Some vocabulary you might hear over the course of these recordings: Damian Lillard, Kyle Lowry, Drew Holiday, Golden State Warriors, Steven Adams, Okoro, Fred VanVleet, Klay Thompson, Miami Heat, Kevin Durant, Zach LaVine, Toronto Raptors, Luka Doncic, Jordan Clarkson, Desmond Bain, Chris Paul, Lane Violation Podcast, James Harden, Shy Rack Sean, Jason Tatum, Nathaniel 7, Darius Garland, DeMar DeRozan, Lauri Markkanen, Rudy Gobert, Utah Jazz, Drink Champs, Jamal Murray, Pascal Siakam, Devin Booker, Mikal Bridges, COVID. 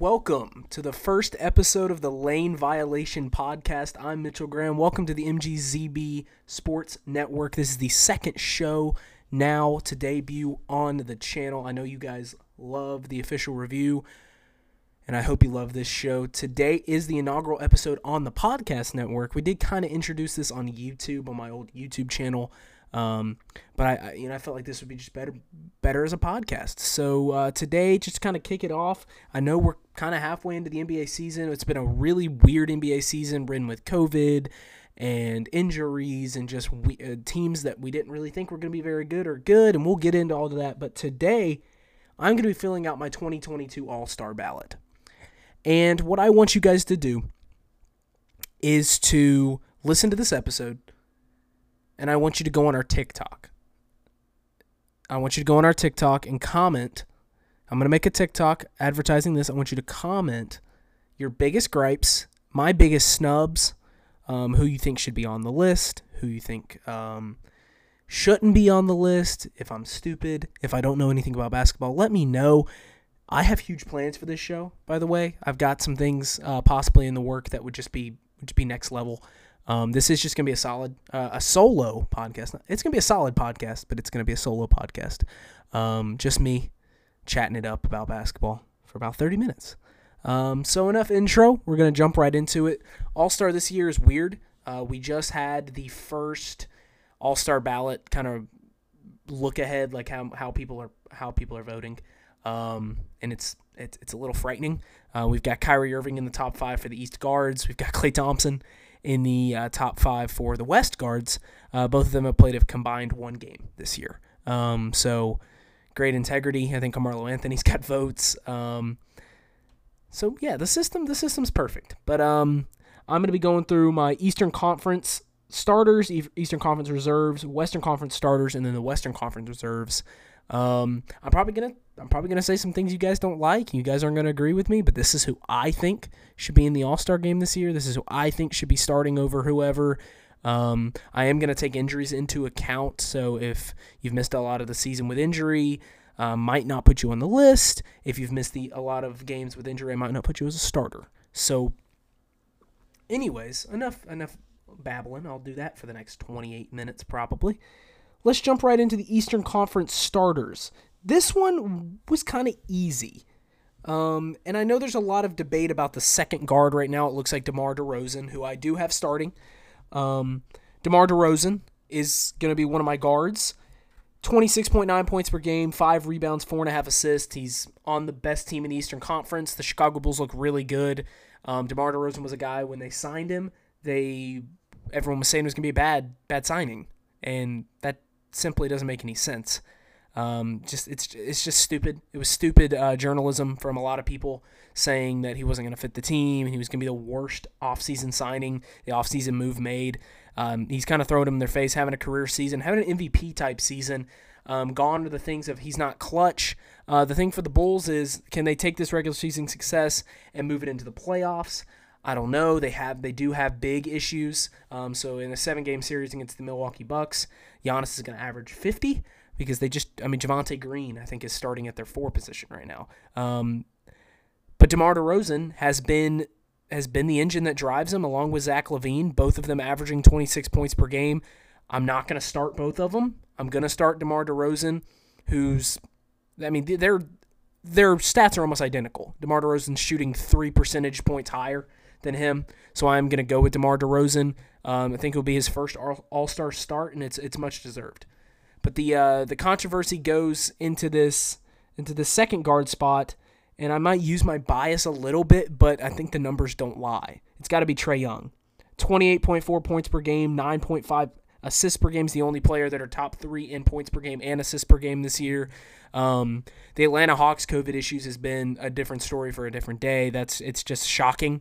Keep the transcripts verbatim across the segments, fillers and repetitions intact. Welcome to the first episode of the Lane Violation Podcast. I'm Mitchell Graham. Welcome to the M G Z B Sports Network. This is the second show now to debut on the channel. I know you guys love the official review, and I hope you love this show. Today is the inaugural episode on the podcast network. We did kind of introduce this on YouTube, on my old YouTube channel, Um, but I, I, you know, I felt like this would be just better, better as a podcast. So, uh, today just to kind of kick it off. I know we're kind of halfway into the N B A season. It's been a really weird N B A season ridden with COVID and injuries and just we, uh, teams that we didn't really think were going to be very good or good. And we'll get into all of that. But today I'm going to be filling out my twenty twenty-two All-Star ballot. And what I want you guys to do is to listen to this episode. And I want you to go on our TikTok. I want you to go on our TikTok and comment. I'm going to make a TikTok advertising this. I want you to comment your biggest gripes, my biggest snubs, um, who you think should be on the list, who you think um, shouldn't be on the list, if I'm stupid, if I don't know anything about basketball, let me know. I have huge plans for this show, by the way. I've got some things uh, possibly in the work that would just be, would just be next level. Um, this is just going to be a solid, uh, a solo podcast. It's going to be a solid podcast, but it's going to be a solo podcast. Um, just me chatting it up about basketball for about thirty minutes. Um, so enough intro. We're going to jump right into it. All-Star this year is weird. Uh, we just had the first All-Star ballot kind of look ahead, like how, how people are, how people are voting. Um, and it's, it's, it's a little frightening. Uh, we've got Kyrie Irving in the top five for the East guards. We've got Klay Thompson in the uh, top five for the West guards. Uh, both of them have played a combined one game this year. Um, so great integrity. I think Carmelo Anthony's got votes. Um, so yeah, the system, the system's perfect, but um, I'm going to be going through my Eastern Conference starters, Eastern Conference reserves, Western Conference starters, and then the Western Conference reserves. Um, I'm probably going to, I'm probably going to say some things you guys don't like. You guys aren't going to agree with me, but this is who I think should be in the All-Star game this year. This is who I think should be starting over whoever. Um, I am going to take injuries into account, so if you've missed a lot of the season with injury, uh, might not put you on the list. If you've missed the, a lot of games with injury, I might not put you as a starter. So anyways, enough, enough babbling. I'll do that for the next twenty-eight minutes probably. Let's jump right into the Eastern Conference starters. This one was kind of easy. Um, and I know there's a lot of debate about the second guard right now. It looks like DeMar DeRozan, who I do have starting. Um, DeMar DeRozan is going to be one of my guards. twenty-six point nine points per game, five rebounds, four and a half assists. He's on the best team in the Eastern Conference. The Chicago Bulls look really good. Um, DeMar DeRozan was a guy when they signed him, they everyone was saying it was going to be a bad, bad signing. And that simply doesn't make any sense. Um, just it's it's just stupid. It was stupid uh, journalism from a lot of people saying that he wasn't going to fit the team and he was going to be the worst offseason signing, the offseason move made. Um, he's kind of throwing him in their face, having a career season, having an M V P type season. Um, gone are the things of he's not clutch. Uh, the thing for the Bulls is, can they take this regular season success and move it into the playoffs? I don't know. They have they do have big issues. Um, so in a seven game series against the Milwaukee Bucks, Giannis is going to average fifty. Because they just, I mean, Javonte Green, I think, is starting at their four position right now. Um, but DeMar DeRozan has been has been the engine that drives him, along with Zach LaVine, both of them averaging twenty-six points per game. I'm not going to start both of them. I'm going to start DeMar DeRozan, who's, I mean, their their stats are almost identical. DeMar DeRozan's shooting three percentage points higher than him, so I'm going to go with DeMar DeRozan. Um, I think it'll be his first All-Star start, and it's it's much deserved. But the uh, the controversy goes into this into the second guard spot, and I might use my bias a little bit, but I think the numbers don't lie. It's got to be Trey Young. twenty-eight point four points per game, nine point five assists per game is the only player that are top three in points per game and assists per game this year. Um, the Atlanta Hawks COVID issues has been a different story for a different day. That's it's just shocking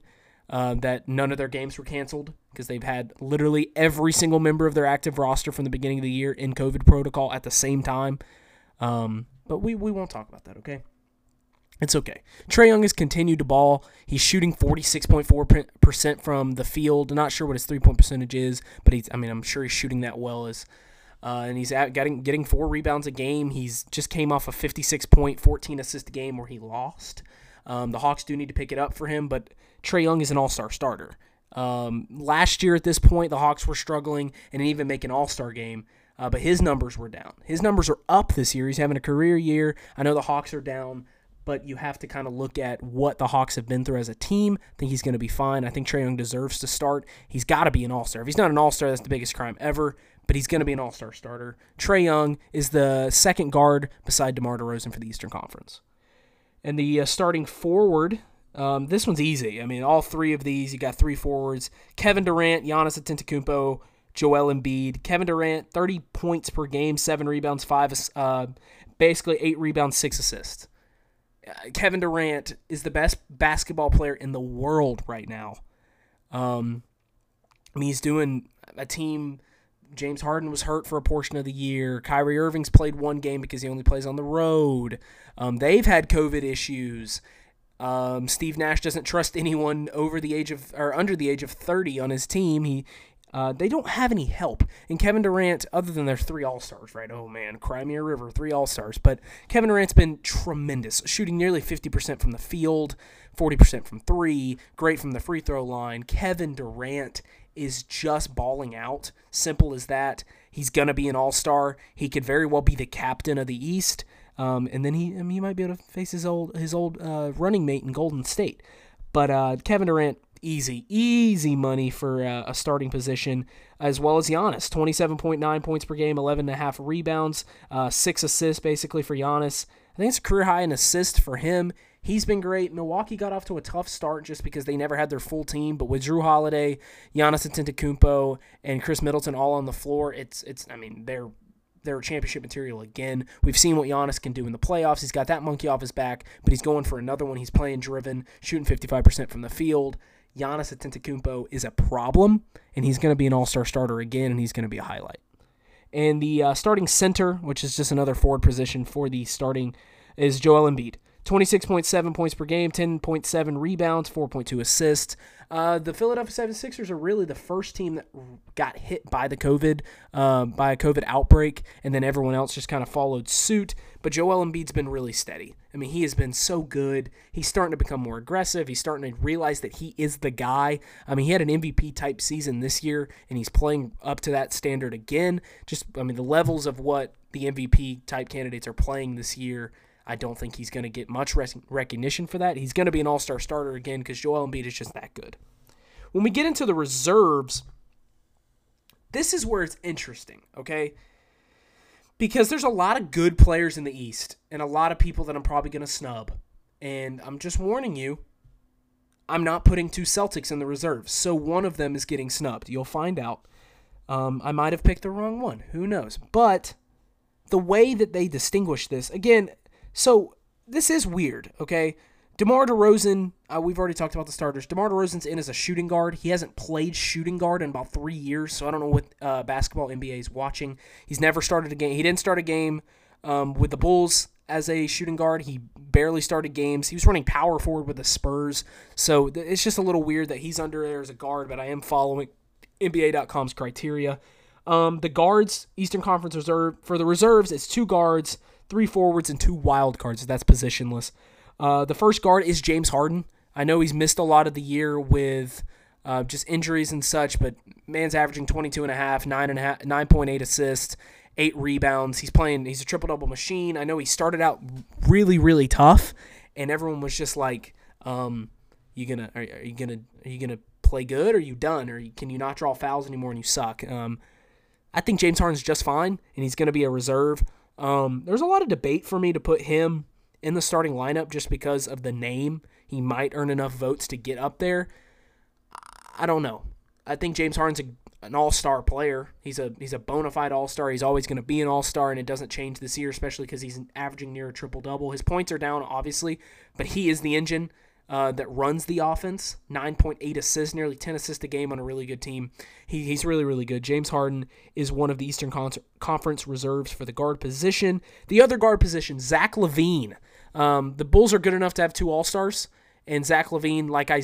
uh, that none of their games were canceled, because they've had literally every single member of their active roster from the beginning of the year in COVID protocol at the same time. Um, but we, we won't talk about that, okay? It's okay. Trae Young has continued to ball. He's shooting forty-six point four percent from the field. Not sure what his three-point percentage is, but he's, I mean, I'm sure he's shooting that well. As, uh, and he's at, getting, getting four rebounds a game. He's just came off a fifty-six point fourteen assist game where he lost. Um, the Hawks do need to pick it up for him, but Trey Young is an all-star starter. Um, last year at this point, the Hawks were struggling and didn't even make an all-star game, uh, but his numbers were down. His numbers are up this year. He's having a career year. I know the Hawks are down, but you have to kind of look at what the Hawks have been through as a team. I think he's going to be fine. I think Trae Young deserves to start. He's got to be an all-star. If he's not an all-star, that's the biggest crime ever, but he's going to be an all-star starter. Trae Young is the second guard beside DeMar DeRozan for the Eastern Conference. And the uh, starting forward, um, this one's easy. I mean, all three of these, you got three forwards. Kevin Durant, Giannis Antetokounmpo, Joel Embiid. Kevin Durant, thirty points per game, seven rebounds, five, uh, basically eight rebounds, six assists. Kevin Durant is the best basketball player in the world right now. Um, I mean, he's doing a team. James Harden was hurt for a portion of the year. Kyrie Irving's played one game because he only plays on the road. Um, they've had COVID issues. Um, Steve Nash doesn't trust anyone over the age of or under the age of thirty on his team. He uh, they don't have any help. And Kevin Durant, other than their three All-Stars, right? Oh, man, cry me a river, three All-Stars. But Kevin Durant's been tremendous, shooting nearly fifty percent from the field, forty percent from three, great from the free throw line. Kevin Durant is just balling out. Simple as that. He's going to be an all-star. He could very well be the captain of the East. Um, and then he I mean, he might be able to face his old his old uh, running mate in Golden State. But uh, Kevin Durant, easy, easy money for uh, a starting position, as well as Giannis. twenty-seven point nine points per game, eleven point five rebounds, uh, six assists basically for Giannis. I think it's a career high in assists for him. He's been great. Milwaukee got off to a tough start just because they never had their full team, but with Drew Holiday, Giannis Antetokounmpo, and Chris Middleton all on the floor, it's it's. I mean, they're they're championship material again. We've seen what Giannis can do in the playoffs. He's got that monkey off his back, but he's going for another one. He's playing driven, shooting fifty-five percent from the field. Giannis Antetokounmpo is a problem, and he's going to be an all-star starter again, and he's going to be a highlight. And the uh, starting center, which is just another forward position for the starting, is Joel Embiid. twenty-six point seven points per game, ten point seven rebounds, four point two assists. Uh, the Philadelphia seventy-sixers are really the first team that got hit by the COVID, uh, by a COVID outbreak, and then everyone else just kind of followed suit. But Joel Embiid's been really steady. I mean, he has been so good. He's starting to become more aggressive. He's starting to realize that he is the guy. I mean, he had an M V P-type season this year, and he's playing up to that standard again. Just, I mean, the levels of what the M V P-type candidates are playing this year, I don't think he's going to get much recognition for that. He's going to be an all-star starter again because Joel Embiid is just that good. When we get into the reserves, this is where it's interesting, okay? Because there's a lot of good players in the East and a lot of people that I'm probably going to snub. And I'm just warning you, I'm not putting two Celtics in the reserves. So one of them is getting snubbed. You'll find out. Um, I might have picked the wrong one. Who knows? But the way that they distinguish this, again, so this is weird, okay? DeMar DeRozan, uh, we've already talked about the starters. DeMar DeRozan's in as a shooting guard. He hasn't played shooting guard in about three years, so I don't know what uh, basketball N B A is watching. He's never started a game. He didn't start a game um, with the Bulls as a shooting guard. He barely started games. He was running power forward with the Spurs, so th- it's just a little weird that he's under there as a guard, but I am following N B A dot com's criteria. Um, the guards, Eastern Conference Reserve, for the reserves, it's two guards, three forwards, and two wild cards. That's positionless. Uh, the first guard is James Harden. I know he's missed a lot of the year with uh, just injuries and such, but man's averaging twenty-two and a half, nine and a half, nine point eight assists, eight rebounds. He's playing, he's a triple-double machine. I know he started out really, really tough, and everyone was just like, um, you gonna, are, are you gonna, are you gonna play good? Or are you done? Or can you not draw fouls anymore and you suck? Um, I think James Harden's just fine, and he's going to be a reserve. Um, there's a lot of debate for me to put him in the starting lineup just because of the name. He might earn enough votes to get up there. I don't know. I think James Harden's a, an all-star player. He's a he's a bona fide all-star. He's always going to be an all-star, and it doesn't change this year, especially because he's averaging near a triple-double. His points are down, obviously, but he is the engine uh, that runs the offense. nine point eight assists, nearly ten assists a game on a really good team. He, he's really, really good. James Harden is one of the Eastern Con- Conference reserves for the guard position. The other guard position, Zach LaVine. Um, the Bulls are good enough to have two All-Stars, and Zach LaVine, like I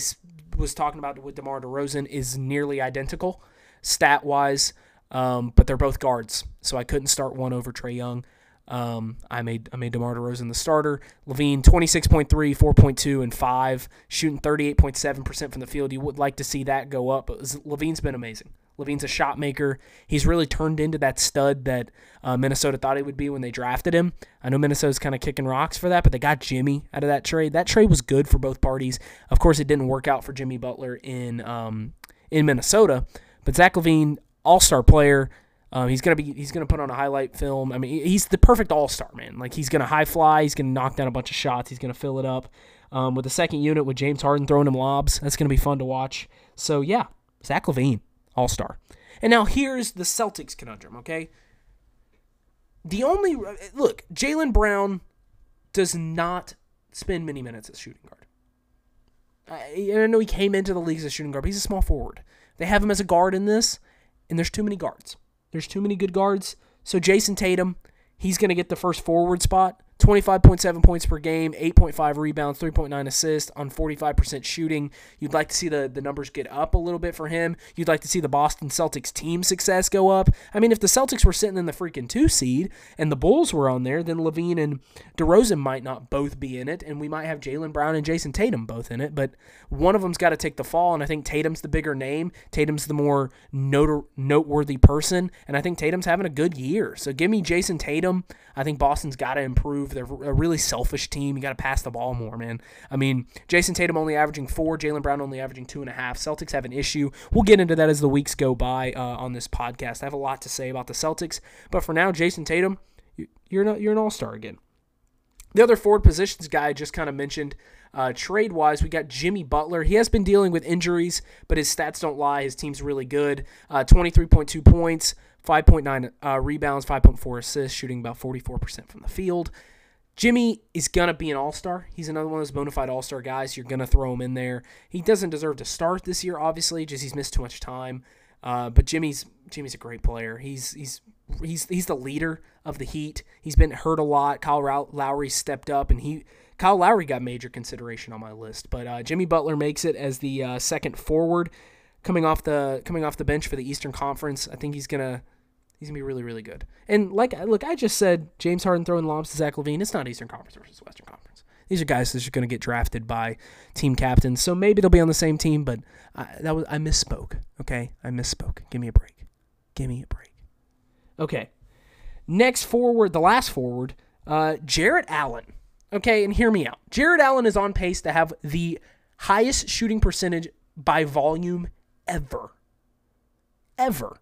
was talking about with DeMar DeRozan, is nearly identical stat-wise, um, but they're both guards, so I couldn't start one over Trae Young. Um, I made I made DeMar DeRozan the starter. LaVine, twenty-six point three, four point two, and five, shooting thirty-eight point seven percent from the field. You would like to see that go up, but LaVine's been amazing. LaVine's a shot maker. He's really turned into that stud that uh, Minnesota thought he would be when they drafted him. I know Minnesota's kind of kicking rocks for that, but they got Jimmy out of that trade. That trade was good for both parties. Of course, it didn't work out for Jimmy Butler in um, in Minnesota, but Zach LaVine, all-star player. Um, he's gonna be. He's gonna put on a highlight film. I mean, he's the perfect all-star, man. Like, he's gonna high fly. He's gonna knock down a bunch of shots. He's gonna fill it up um, with the second unit with James Harden throwing him lobs. That's gonna be fun to watch. So yeah, Zach LaVine, all-star. And now here's the Celtics conundrum. Okay, the only look, Jaylen Brown does not spend many minutes as shooting guard. I, I know he came into the league as a shooting guard, but he's a small forward. They have him as a guard in this, and there's too many guards. There's too many good guards. So Jason Tatum, he's going to get the first forward spot. twenty-five point seven points per game, eight point five rebounds, three point nine assists on forty-five percent shooting. You'd like to see the, the numbers get up a little bit for him. You'd like to see the Boston Celtics team success go up. I mean, if the Celtics were sitting in the freaking two seed and the Bulls were on there, then LaVine and DeRozan might not both be in it, and we might have Jaylen Brown and Jason Tatum both in it, but one of them's got to take the fall, and I think Tatum's the bigger name. Tatum's the more notor- noteworthy person, and I think Tatum's having a good year. So give me Jason Tatum. I think Boston's got to improve. They're a really selfish team. You got to pass the ball more, man. I mean, Jason Tatum only averaging four, Jaylen Brown only averaging two and a half. Celtics have an issue. We'll get into that as the weeks go by uh, on this podcast. I have a lot to say about the Celtics, but for now, Jason Tatum, you're not you're an all-star again. The other forward positions guy I just kind of mentioned. Uh, trade-wise, we got Jimmy Butler. He has been dealing with injuries, but his stats don't lie. His team's really good. Uh, twenty-three point two points, five point nine uh, rebounds, five point four assists, shooting about forty-four percent from the field. Jimmy is going to be an all-star. He's another one of those bona fide all-star guys. You're going to throw him in there. He doesn't deserve to start this year, obviously, just he's missed too much time. Uh, but Jimmy's Jimmy's a great player. He's he's he's he's the leader of the Heat. He's been hurt a lot. Kyle Lowry stepped up, and he Kyle Lowry got major consideration on my list. But uh, Jimmy Butler makes it as the uh, second forward coming off the coming off the bench for the Eastern Conference. I think he's gonna. He's going to be really, really good. And, like, look, I just said James Harden throwing lobs to Zach LaVine. It's not Eastern Conference versus Western Conference. These are guys that are going to get drafted by team captains, so maybe they'll be on the same team, but I, that was, I misspoke, okay? I misspoke. Give me a break. Give me a break. Okay. Next forward, the last forward, uh, Jarrett Allen. Okay, and hear me out. Jarrett Allen is on pace to have the highest shooting percentage by volume ever. Ever.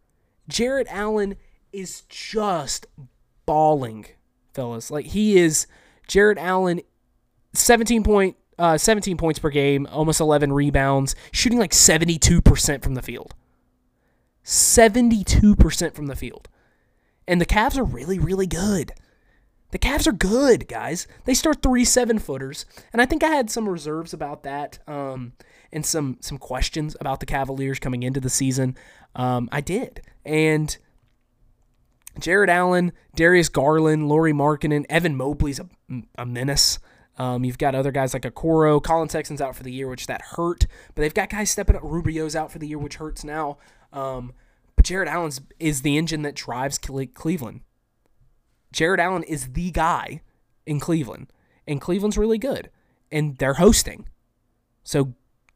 Jarrett Allen is just balling, fellas. Like, he is Jarrett Allen, seventeen, point, uh, seventeen points per game, almost eleven rebounds, shooting like seventy-two percent from the field. seventy-two percent from the field. And the Cavs are really, really good. The Cavs are good, guys. They start three seven-footers, and I think I had some reserves about that um, and some some questions about the Cavaliers coming into the season. Um, I did. And Jarrett Allen, Darius Garland, Lauri Markkanen, Evan Mobley's a, a menace. Um, you've got other guys like Okoro. Colin Sexton's out for the year, which that hurt. But they've got guys stepping up. Rubio's out for the year, which hurts now. Um, but Jarrett Allen is the engine that drives Cleveland. Jarrett Allen is the guy in Cleveland, and Cleveland's really good, and they're hosting. So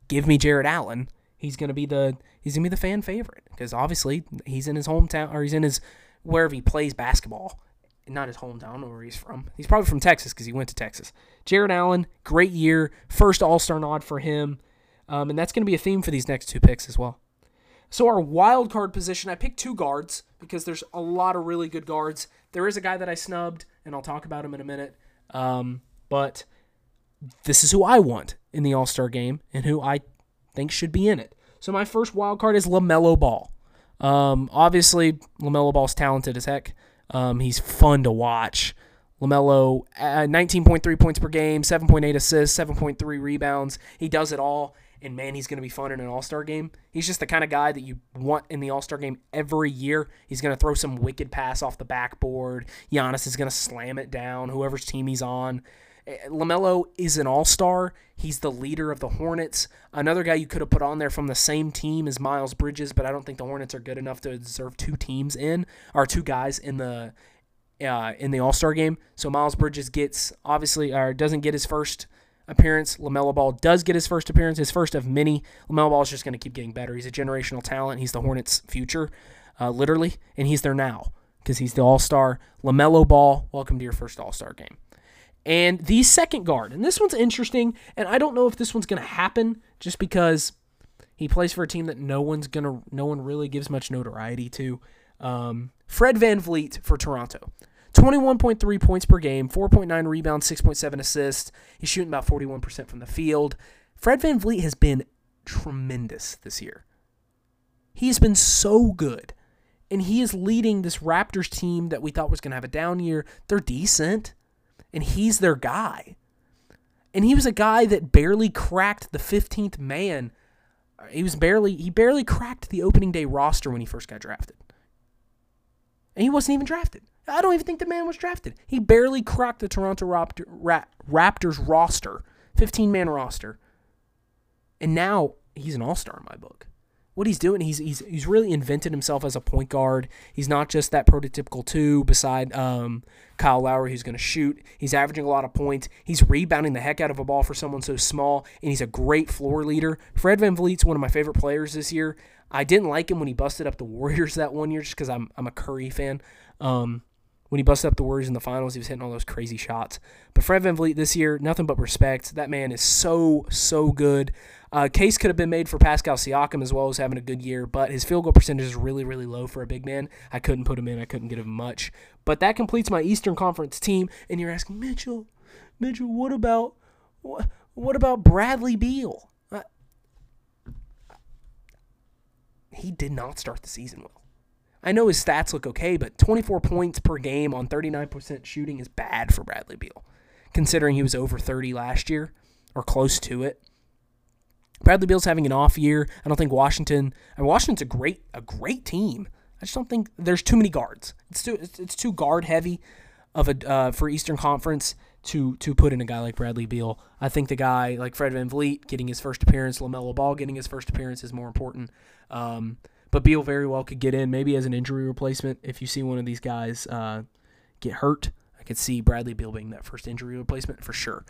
give me Jarrett Allen. He's gonna be the he's gonna be the fan favorite because obviously he's in his hometown or he's in his wherever he plays basketball, not his hometown. I don't know where he's from. He's probably from Texas because he went to Texas. Jarrett Allen, great year, first All-Star nod for him, um, and that's gonna be a theme for these next two picks as well. So our wild card position, I picked two guards because there's a lot of really good guards. There is a guy that I snubbed, and I'll talk about him in a minute. Um, but this is who I want in the All-Star game and who I think should be in it. So my first wild card is LaMelo Ball. Um, obviously, LaMelo Ball's talented as heck. Um, he's fun to watch. LaMelo, uh, nineteen point three points per game, seven point eight assists, seven point three rebounds. He does it all. And, man, he's going to be fun in an all-star game. He's just the kind of guy that you want in the all-star game every year. He's going to throw some wicked pass off the backboard. Giannis is going to slam it down, whoever's team he's on. LaMelo is an all-star. He's the leader of the Hornets. Another guy you could have put on there from the same team is Miles Bridges, but I don't think the Hornets are good enough to deserve two teams in, or two guys in the uh, in the All-Star game. So Miles Bridges gets, obviously, or doesn't get his first appearance. LaMelo Ball does get his first appearance, his first of many. LaMelo Ball is just going to keep getting better. He's a generational talent. He's the Hornets' future, uh, literally, and he's there now because he's the All-Star. LaMelo Ball, welcome to your first All-Star game. And the second guard, and this one's interesting, and I don't know if this one's going to happen just because he plays for a team that no one's gonna, no one really gives much notoriety to. Um, Fred VanVleet for Toronto. twenty-one point three points per game, four point nine rebounds, six point seven assists. He's shooting about forty-one percent from the field. Fred VanVleet has been tremendous this year. He has been so good. And he is leading this Raptors team that we thought was going to have a down year. They're decent. And he's their guy. And he was a guy that barely cracked the fifteenth man. He was barely he barely cracked the opening day roster when he first got drafted. And he wasn't even drafted. I don't even think the man was drafted. He barely cracked the Toronto Raptor, Ra- Raptors roster, fifteen-man roster. And now he's an all-star in my book. What he's doing, he's he's he's really invented himself as a point guard. He's not just that prototypical two beside um, Kyle Lowry who's going to shoot. He's averaging a lot of points. He's rebounding the heck out of a ball for someone so small, and he's a great floor leader. Fred VanVleet's one of my favorite players this year. I didn't like him when he busted up the Warriors that one year just because I'm I'm a Curry fan. Um, when he busted up the Warriors in the finals, he was hitting all those crazy shots. But Fred VanVleet this year, nothing but respect. That man is so, so good. Uh, case could have been made for Pascal Siakam as well as having a good year, but his field goal percentage is really, really low for a big man. I couldn't put him in. I couldn't get him much. But that completes my Eastern Conference team. And you're asking, Mitchell, Mitchell, what about what, what about Bradley Beal? Uh, he did not start the season well. I know his stats look okay, but twenty-four points per game on thirty-nine percent shooting is bad for Bradley Beal, considering he was over thirty last year or close to it. Bradley Beal's having an off year. I don't think Washington – and Washington's a great a great team. I just don't think – there's too many guards. It's too it's too guard-heavy of a uh, for Eastern Conference to to put in a guy like Bradley Beal. I think the guy like Fred VanVleet getting his first appearance, LaMelo Ball getting his first appearance is more important. Um But Beal very well could get in, maybe as an injury replacement. If you see one of these guys uh, get hurt, I could see Bradley Beal being that first injury replacement for sure.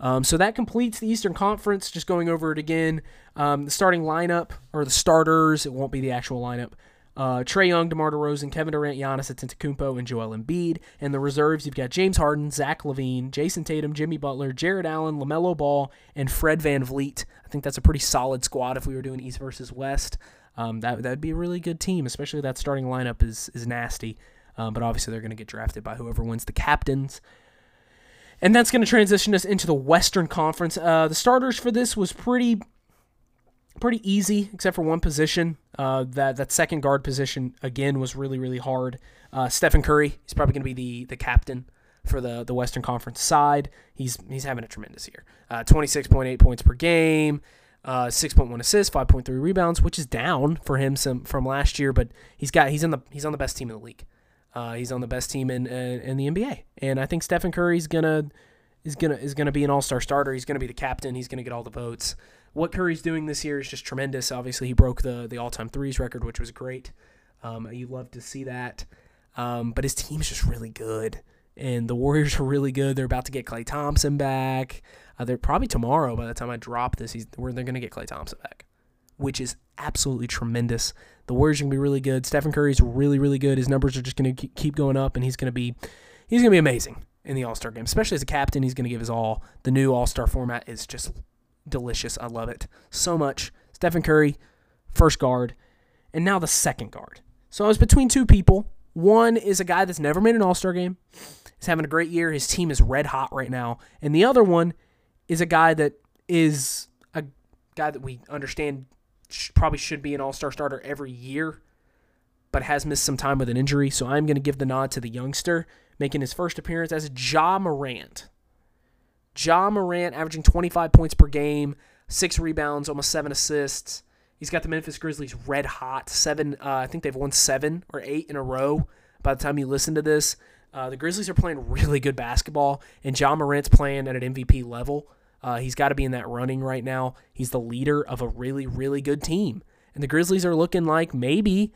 Um, so that completes the Eastern Conference. Just going over it again, um, the starting lineup, or the starters, it won't be the actual lineup. Uh, Trey Young, DeMar DeRozan, Kevin Durant, Giannis Antetokounmpo, and Joel Embiid. And the reserves, you've got James Harden, Zach LaVine, Jason Tatum, Jimmy Butler, Jarrett Allen, LaMelo Ball, and Fred VanVleet. I think that's a pretty solid squad if we were doing East versus West. Um, that that'd be a really good team, especially that starting lineup is is nasty. Um, but obviously they're going to get drafted by whoever wins the captains. And that's going to transition us into the Western Conference. Uh, the starters for this was pretty pretty easy, except for one position. Uh, that that second guard position again was really really hard. Uh, Stephen Curry is probably going to be the the captain for the the Western Conference side. He's he's having a tremendous year. Uh, twenty-six point eight points per game. Uh, six point one assists, five point three rebounds, which is down for him some from last year, but he's got he's in the he's on the best team in the league. Uh, he's on the best team in, in in the N B A, and I think Stephen Curry's gonna is gonna is gonna be an all-star starter. He's gonna be the captain. He's gonna get all the votes. What Curry's doing this year is just tremendous. Obviously, he broke the the all-time threes record, which was great. Um, you love to see that, um, but his team's just really good, and the Warriors are really good. They're about to get Klay Thompson back. Uh, they're probably tomorrow by the time I drop this, he's, they're going to get Klay Thompson back, which is absolutely tremendous. The Warriors are going to be really good. Stephen Curry is really, really good. His numbers are just going to keep going up, and he's going to be he's going to be amazing in the All-Star game, especially as a captain. He's going to give his all. The new All-Star format is just delicious. I love it so much. Stephen Curry, first guard, and now the second guard. So I was between two people. One is a guy that's never made an All-Star game. He's having a great year. His team is red hot right now. And the other one is a guy that is a guy that we understand sh- probably should be an all-star starter every year, but has missed some time with an injury. So I'm going to give the nod to the youngster, making his first appearance as Ja Morant. Ja Morant averaging twenty-five points per game, six rebounds, almost seven assists. He's got the Memphis Grizzlies red hot. Seven, uh, I think they've won seven or eight in a row by the time you listen to this. Uh, the Grizzlies are playing really good basketball, and Ja Morant's playing at an M V P level. Uh, he's got to be in that running right now. He's the leader of a really, really good team. And the Grizzlies are looking like maybe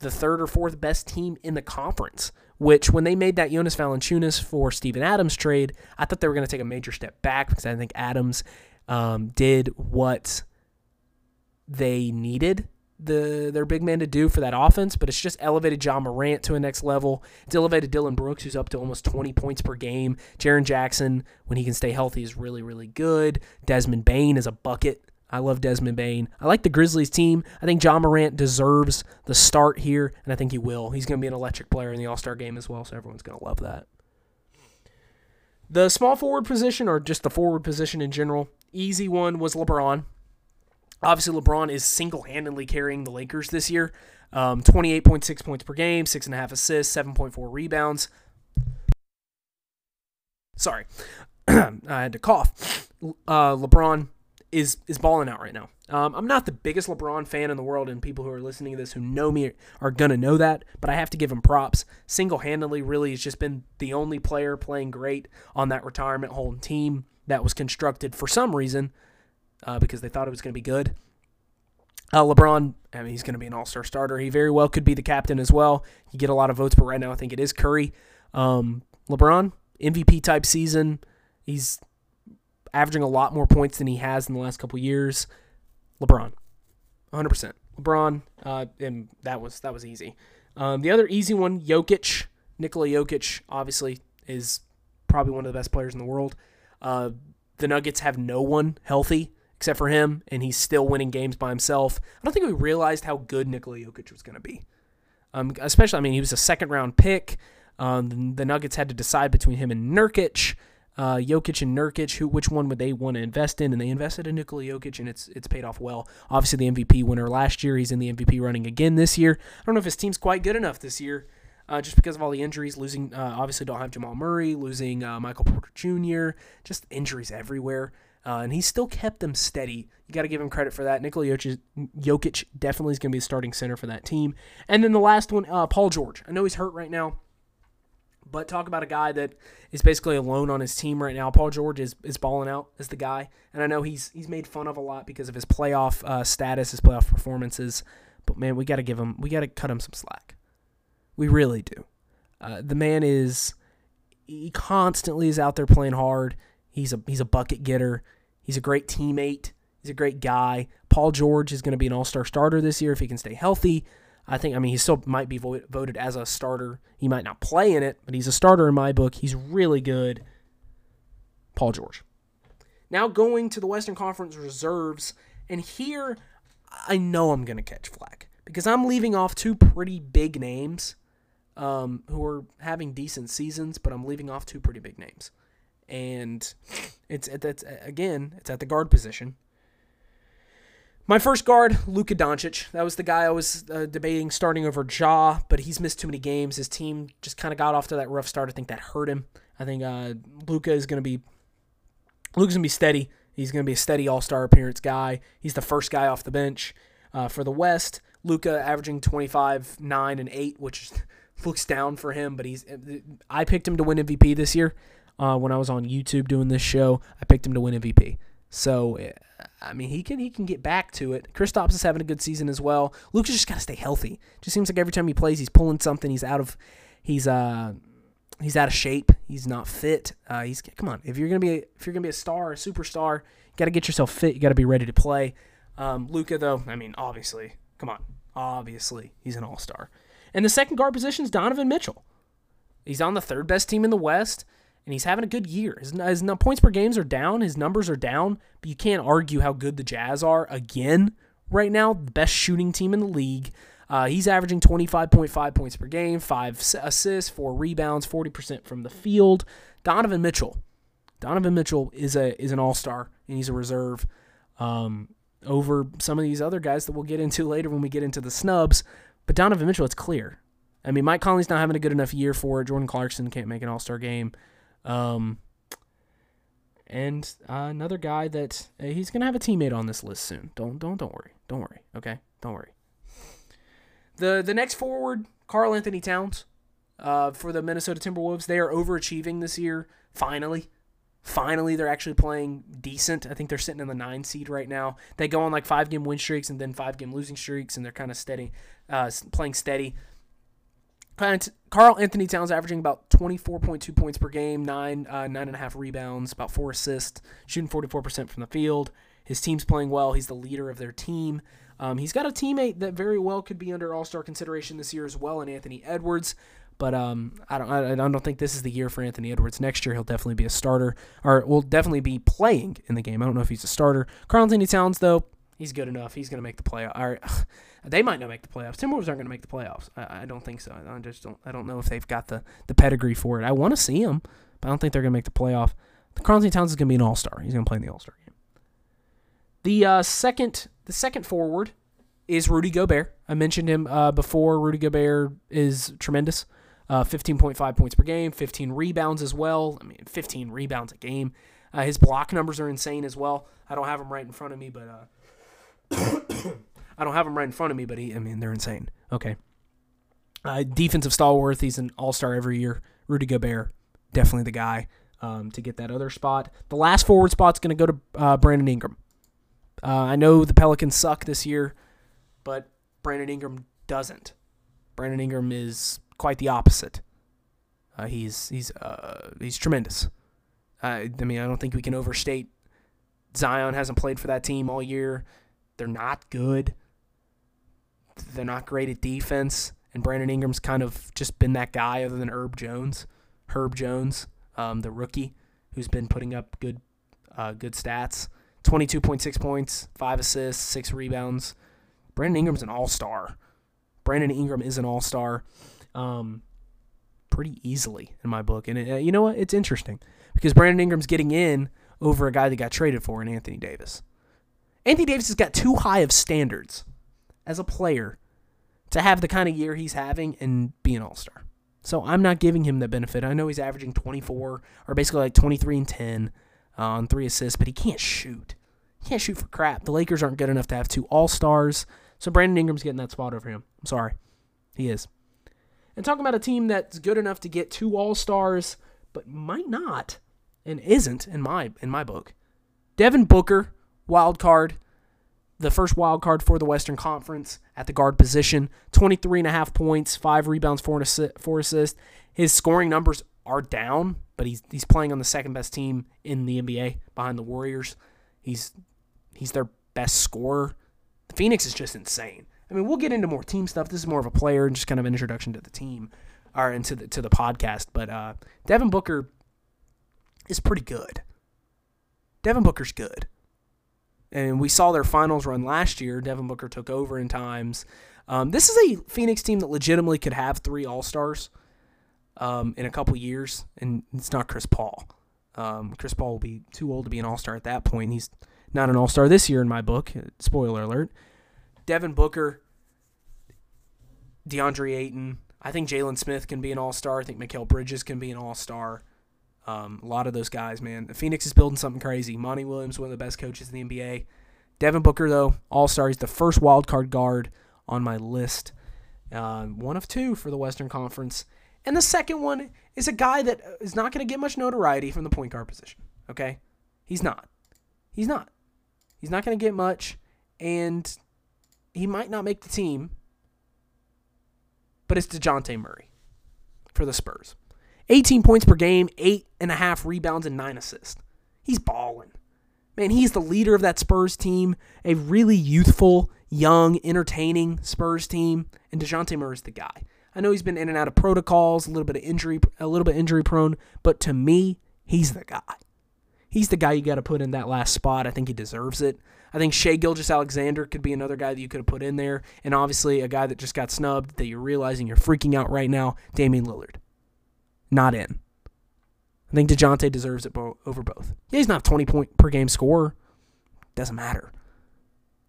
the third or fourth best team in the conference, which when they made that Jonas Valanciunas for Steven Adams trade, I thought they were going to take a major step back because I think Adams um, did what they needed the their big man to do for that offense, but it's just elevated Ja Morant to a next level. It's elevated Dylan Brooks, who's up to almost twenty points per game. Jaren Jackson, when he can stay healthy, is really, really good. Desmond Bain is a bucket. I love Desmond Bain. I like the Grizzlies team. I think Ja Morant deserves the start here, and I think he will. He's going to be an electric player in the All-Star game as well, so everyone's going to love that. The small forward position, or just the forward position in general, easy one was LeBron. Obviously, LeBron is single-handedly carrying the Lakers this year. Um, twenty-eight point six points per game, six point five assists, seven point four rebounds. Sorry, I had to cough. Uh, LeBron is is balling out right now. Um, I'm not the biggest LeBron fan in the world, and people who are listening to this who know me are going to know that, but I have to give him props. Single-handedly, really, has just been the only player playing great on that retirement home team that was constructed for some reason, Uh, because they thought it was going to be good. Uh, LeBron, I mean, he's going to be an all-star starter. He very well could be the captain as well. You get a lot of votes, but right now I think it is Curry. Um, LeBron, M V P-type season. He's averaging a lot more points than he has in the last couple years. LeBron, one hundred percent. LeBron, uh, and that was that was easy. Um, the other easy one, Jokic. Nikola Jokic, obviously, is probably one of the best players in the world. Uh, the Nuggets have no one healthy except for him, and he's still winning games by himself. I don't think we realized how good Nikola Jokic was going to be. Um, especially, I mean, he was a second-round pick. Um, the Nuggets had to decide between him and Nurkic. Uh, Jokic and Nurkic, who, which one would they want to invest in? And they invested in Nikola Jokic, and it's it's paid off well. Obviously, the M V P winner last year. He's in the M V P running again this year. I don't know if his team's quite good enough this year, uh, just because of all the injuries. Losing, uh, obviously, don't have Jamal Murray. Losing uh, Michael Porter Junior Just injuries everywhere. Uh, and he still kept them steady. You got to give him credit for that. Nikola Jokic, Jokic definitely is going to be a starting center for that team. And then the last one, uh, Paul George. I know he's hurt right now, but talk about a guy that is basically alone on his team right now. Paul George is is balling out as the guy. And I know he's he's made fun of a lot because of his playoff uh, status, his playoff performances. But man, we got to give him, we got to cut him some slack. We really do. Uh, the man is, he constantly is out there playing hard. He's a he's a bucket getter. He's a great teammate. He's a great guy. Paul George is going to be an all-star starter this year if he can stay healthy. I think, I mean, he still might be vo- voted as a starter. He might not play in it, but he's a starter in my book. He's really good. Paul George. Now going to the Western Conference reserves, and here I know I'm going to catch flack because I'm leaving off two pretty big names um, who are having decent seasons, but I'm leaving off two pretty big names. And it's that's again, it's at the guard position. My first guard, Luka Doncic. That was the guy I was uh, debating starting over Ja, but he's missed too many games. His team just kind of got off to that rough start. I think that hurt him. I think uh, Luka is going to be Luka's going to be steady. He's going to be a steady all-star appearance guy. He's the first guy off the bench uh, for the West. Luka averaging twenty-five, nine, and eight, which looks down for him, but he's I picked him to win M V P this year. Uh, when I was on YouTube doing this show, I picked him to win M V P. So, I mean, he can he can get back to it. Kristaps is having a good season as well. Luka's just got to stay healthy. Just seems like every time he plays, he's pulling something. He's out of he's uh he's out of shape. He's not fit. Uh, he's come on. If you're gonna be a, if you're gonna be a star, a superstar, you got to get yourself fit. You got to be ready to play. Um, Luka though, I mean, obviously, come on, obviously, he's an all-star. And the second guard position is Donovan Mitchell. He's on the third best team in the West. And he's having a good year. His, his points per games are down. His numbers are down. But you can't argue how good the Jazz are again right now. The best shooting team in the league. Uh, he's averaging twenty-five point five points per game, five assists, four rebounds, forty percent from the field. Donovan Mitchell. Donovan Mitchell is a is an all-star, and he's a reserve um, over some of these other guys that we'll get into later when we get into the snubs. But Donovan Mitchell, it's clear. I mean, Mike Conley's not having a good enough year for it. Jordan Clarkson can't make an all-star game. Um, and uh, another guy that uh, he's going to have a teammate on this list soon. Don't, don't, don't worry. Don't worry. Okay. Don't worry. The, the next forward, Karl Anthony Towns, uh, for the Minnesota Timberwolves. They are overachieving this year. Finally, Finally, they're actually playing decent. I think they're sitting in the nine seed right now. They go on like five-game win streaks and then five-game losing streaks, and they're kind of steady, uh, playing steady. Carl Anthony Towns averaging about twenty-four point two points per game, nine, uh, nine and a half rebounds, about four assists, shooting forty-four percent from the field. His team's playing well. He's the leader of their team. Um, he's got a teammate that very well could be under All-Star consideration this year as well, in Anthony Edwards. But um, I don't, I, I don't think this is the year for Anthony Edwards. Next year, he'll definitely be a starter, or will definitely be playing in the game. I don't know if he's a starter. Carl Anthony Towns, though, he's good enough. He's going to make the playoffs. All right. They might not make the playoffs. Timberwolves aren't going to make the playoffs. I, I don't think so. I just don't. I don't know if they've got the, the pedigree for it. I want to see them, but I don't think they're going to make the playoff. Carl Anthony Towns is going to be an all-star. He's going to play in the all-star game. The uh, second, the second forward is Rudy Gobert. I mentioned him uh, before. Rudy Gobert is tremendous. Uh, fifteen point five points per game, fifteen rebounds as well. I mean, fifteen rebounds a game. Uh, his block numbers are insane as well. I don't have them right in front of me, but uh, I don't have them right in front of me, but he, I mean, they're insane. Okay. Uh, defensive stalwart. He's an all-star every year. Rudy Gobert, definitely the guy um, to get that other spot. The last forward spot's going to go to uh, Brandon Ingram. Uh, I know the Pelicans suck this year, but Brandon Ingram doesn't. Brandon Ingram is quite the opposite. Uh, he's he's uh, he's tremendous. Uh, I mean, I don't think we can overstate. Zion hasn't played for that team all year. They're not good. They're not great at defense. And Brandon Ingram's kind of just been that guy, other than Herb Jones. Herb Jones, um, the rookie, who's been putting up good uh, good stats. twenty-two point six points, five assists, six rebounds. Brandon Ingram's an all-star. Brandon Ingram is an all-star. Um, pretty easily in my book. And, it, uh, you know what? It's interesting because Brandon Ingram's getting in over a guy that got traded for in Anthony Davis. Anthony Davis has got too high of standards as a player to have the kind of year he's having and be an all-star. So I'm not giving him the benefit. I know he's averaging twenty-four or basically like twenty-three and ten uh, on three assists, but he can't shoot. He can't shoot for crap. The Lakers aren't good enough to have two all-stars. So Brandon Ingram's getting that spot over him. I'm sorry. He is. And talking about a team that's good enough to get two all-stars, but might not and isn't in my in my book. Devin Booker, wild card, the first wild card for the Western Conference at the guard position. twenty-three point five points, five rebounds, four, assi- four assists. His scoring numbers are down, but he's he's playing on the second-best team in the N B A behind the Warriors. He's he's their best scorer. The Phoenix is just insane. I mean, we'll get into more team stuff. This is more of a player and just kind of an introduction to the team or into the to the podcast. But uh, Devin Booker is pretty good. Devin Booker's good. And we saw their finals run last year. Devin Booker took over in times. Um, this is a Phoenix team that legitimately could have three All-Stars um, in a couple years, and it's not Chris Paul. Um, Chris Paul will be too old to be an All-Star at that point. He's not an All-Star this year in my book. Spoiler alert. Devin Booker, DeAndre Ayton. I think Jalen Smith can be an all-star. I think Mikal Bridges can be an all-star. Um, a lot of those guys, man. The Phoenix is building something crazy. Monty Williams, one of the best coaches in the N B A. Devin Booker, though, all-star. He's the first wild-card guard on my list. Uh, one of two for the Western Conference. And the second one is a guy that is not going to get much notoriety from the point guard position. Okay? He's not. He's not. He's not going to get much. And he might not make the team, but it's DeJounte Murray for the Spurs. eighteen points per game, eight and a half rebounds, and nine assists. He's balling. Man, he's the leader of that Spurs team, a really youthful, young, entertaining Spurs team, and DeJounte Murray's the guy. I know he's been in and out of protocols, a little bit of injury, a little bit injury prone, but to me, he's the guy. He's the guy you got to put in that last spot. I think he deserves it. I think Shai Gilgeous-Alexander could be another guy that you could have put in there. And obviously a guy that just got snubbed that you're realizing you're freaking out right now, Damian Lillard. Not in. I think DeJounte deserves it bo- over both. Yeah, he's not a twenty-point-per-game scorer. Doesn't matter.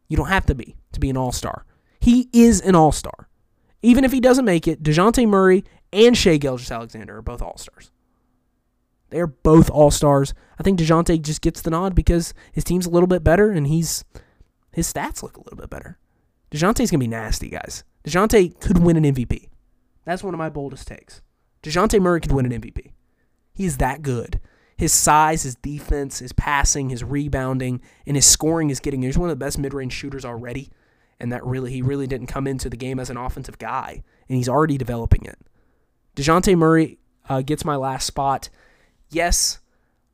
You don't have to be to be an all-star. He is an all-star. Even if he doesn't make it, DeJounte Murray and Shai Gilgeous-Alexander are both all-stars. They're both all-stars. I think DeJounte just gets the nod because his team's a little bit better and he's his stats look a little bit better. DeJounte's going to be nasty, guys. DeJounte could win an M V P. That's one of my boldest takes. DeJounte Murray could win an M V P. He is that good. His size, his defense, his passing, his rebounding, and his scoring is getting. He's one of the best mid-range shooters already, and that really he really didn't come into the game as an offensive guy, and he's already developing it. DeJounte Murray uh, gets my last spot. Yes,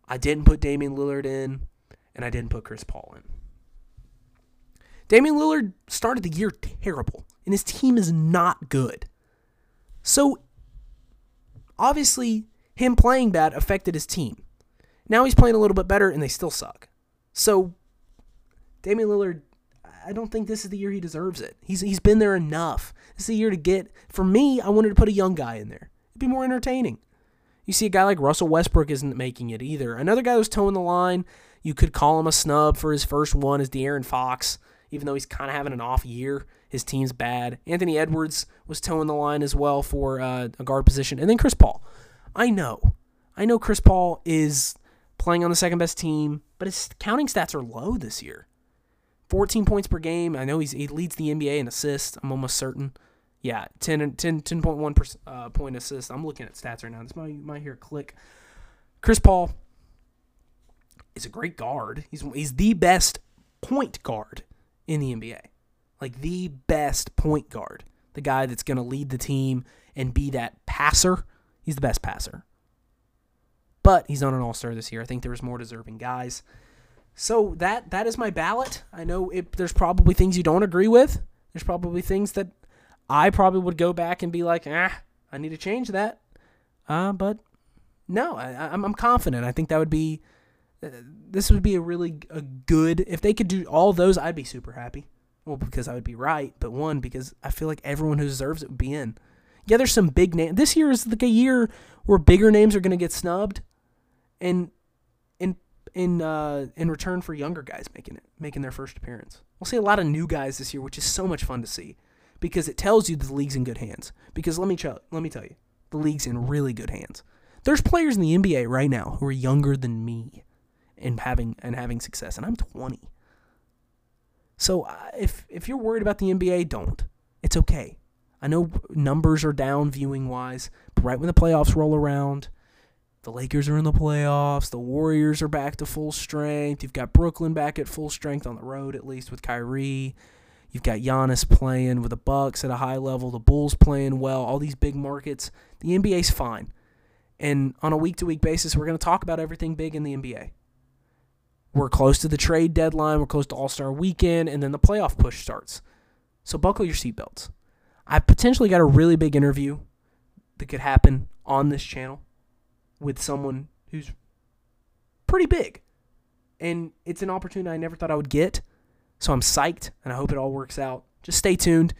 I didn't put Damian Lillard in, and I didn't put Chris Paul in. Damian Lillard started the year terrible, and his team is not good. So, obviously, him playing bad affected his team. Now he's playing a little bit better, and they still suck. So, Damian Lillard, I don't think this is the year he deserves it. He's He's been there enough. This is the year to get, for me, I wanted to put a young guy in there. It'd be more entertaining. You see a guy like Russell Westbrook isn't making it either. Another guy who's toeing the line, you could call him a snub for his first one, is De'Aaron Fox, even though he's kind of having an off year. His team's bad. Anthony Edwards was toeing the line as well for uh, a guard position. And then Chris Paul. I know. I know Chris Paul is playing on the second-best team, but his counting stats are low this year. fourteen points per game. I know he's, he leads the N B A in assists. I'm almost certain. Yeah, ten point one uh, point assists. I'm looking at stats right now. This might, you might hear a click. Chris Paul is a great guard. He's he's the best point guard in the N B A. Like the best point guard. The guy that's going to lead the team and be that passer. He's the best passer. But he's not an all-star this year. I think there was more deserving guys. So that that is my ballot. I know it, there's probably things you don't agree with. There's probably things that I probably would go back and be like, eh, I need to change that. Uh, but no, I, I'm, I'm confident. I think that would be, uh, this would be a really a good, if they could do all those, I'd be super happy. Well, because I would be right, but one, because I feel like everyone who deserves it would be in. Yeah, there's some big names. This year is like a year where bigger names are going to get snubbed and in in uh, in return for younger guys making it, making their first appearance. We'll see a lot of new guys this year, which is so much fun to see. Because it tells you the league's in good hands. Because let me, ch- let me tell you, the league's in really good hands. There's players in the N B A right now who are younger than me and having and having success, and I'm twenty. So uh, if if you're worried about the N B A, don't. It's okay. I know numbers are down viewing-wise, but right when the playoffs roll around, the Lakers are in the playoffs, the Warriors are back to full strength, you've got Brooklyn back at full strength on the road, at least with Kyrie. You've got Giannis playing with the Bucks at a high level. The Bulls playing well. All these big markets. The N B A's fine. And on a week-to-week basis, we're going to talk about everything big in the N B A. We're close to the trade deadline. We're close to All-Star Weekend. And then the playoff push starts. So buckle your seatbelts. I've potentially got a really big interview that could happen on this channel with someone who's pretty big. And it's an opportunity I never thought I would get. So I'm psyched, and I hope it all works out. Just stay tuned.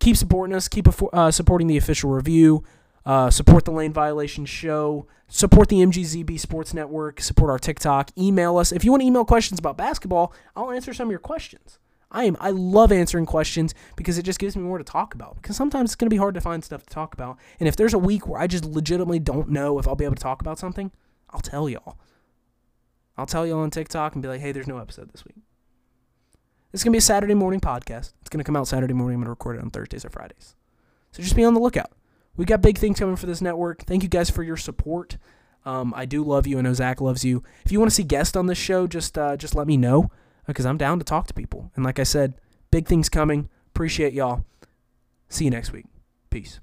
Keep supporting us. Keep uh, supporting the official review. Uh, support the Lane Violation Show. Support the M G Z B Sports Network. Support our TikTok. Email us. If you want to email questions about basketball, I'll answer some of your questions. I am. I love answering questions because it just gives me more to talk about. Because sometimes it's going to be hard to find stuff to talk about. And if there's a week where I just legitimately don't know if I'll be able to talk about something, I'll tell y'all. I'll tell y'all on TikTok and be like, hey, there's no episode this week. It's going to be a Saturday morning podcast. It's going to come out Saturday morning. I'm going to record it on Thursdays or Fridays. So just be on the lookout. We've got big things coming for this network. Thank you guys for your support. Um, I do love you. I know Zach loves you. If you want to see guests on this show, just uh, just let me know because I'm down to talk to people. And like I said, big things coming. Appreciate y'all. See you next week. Peace.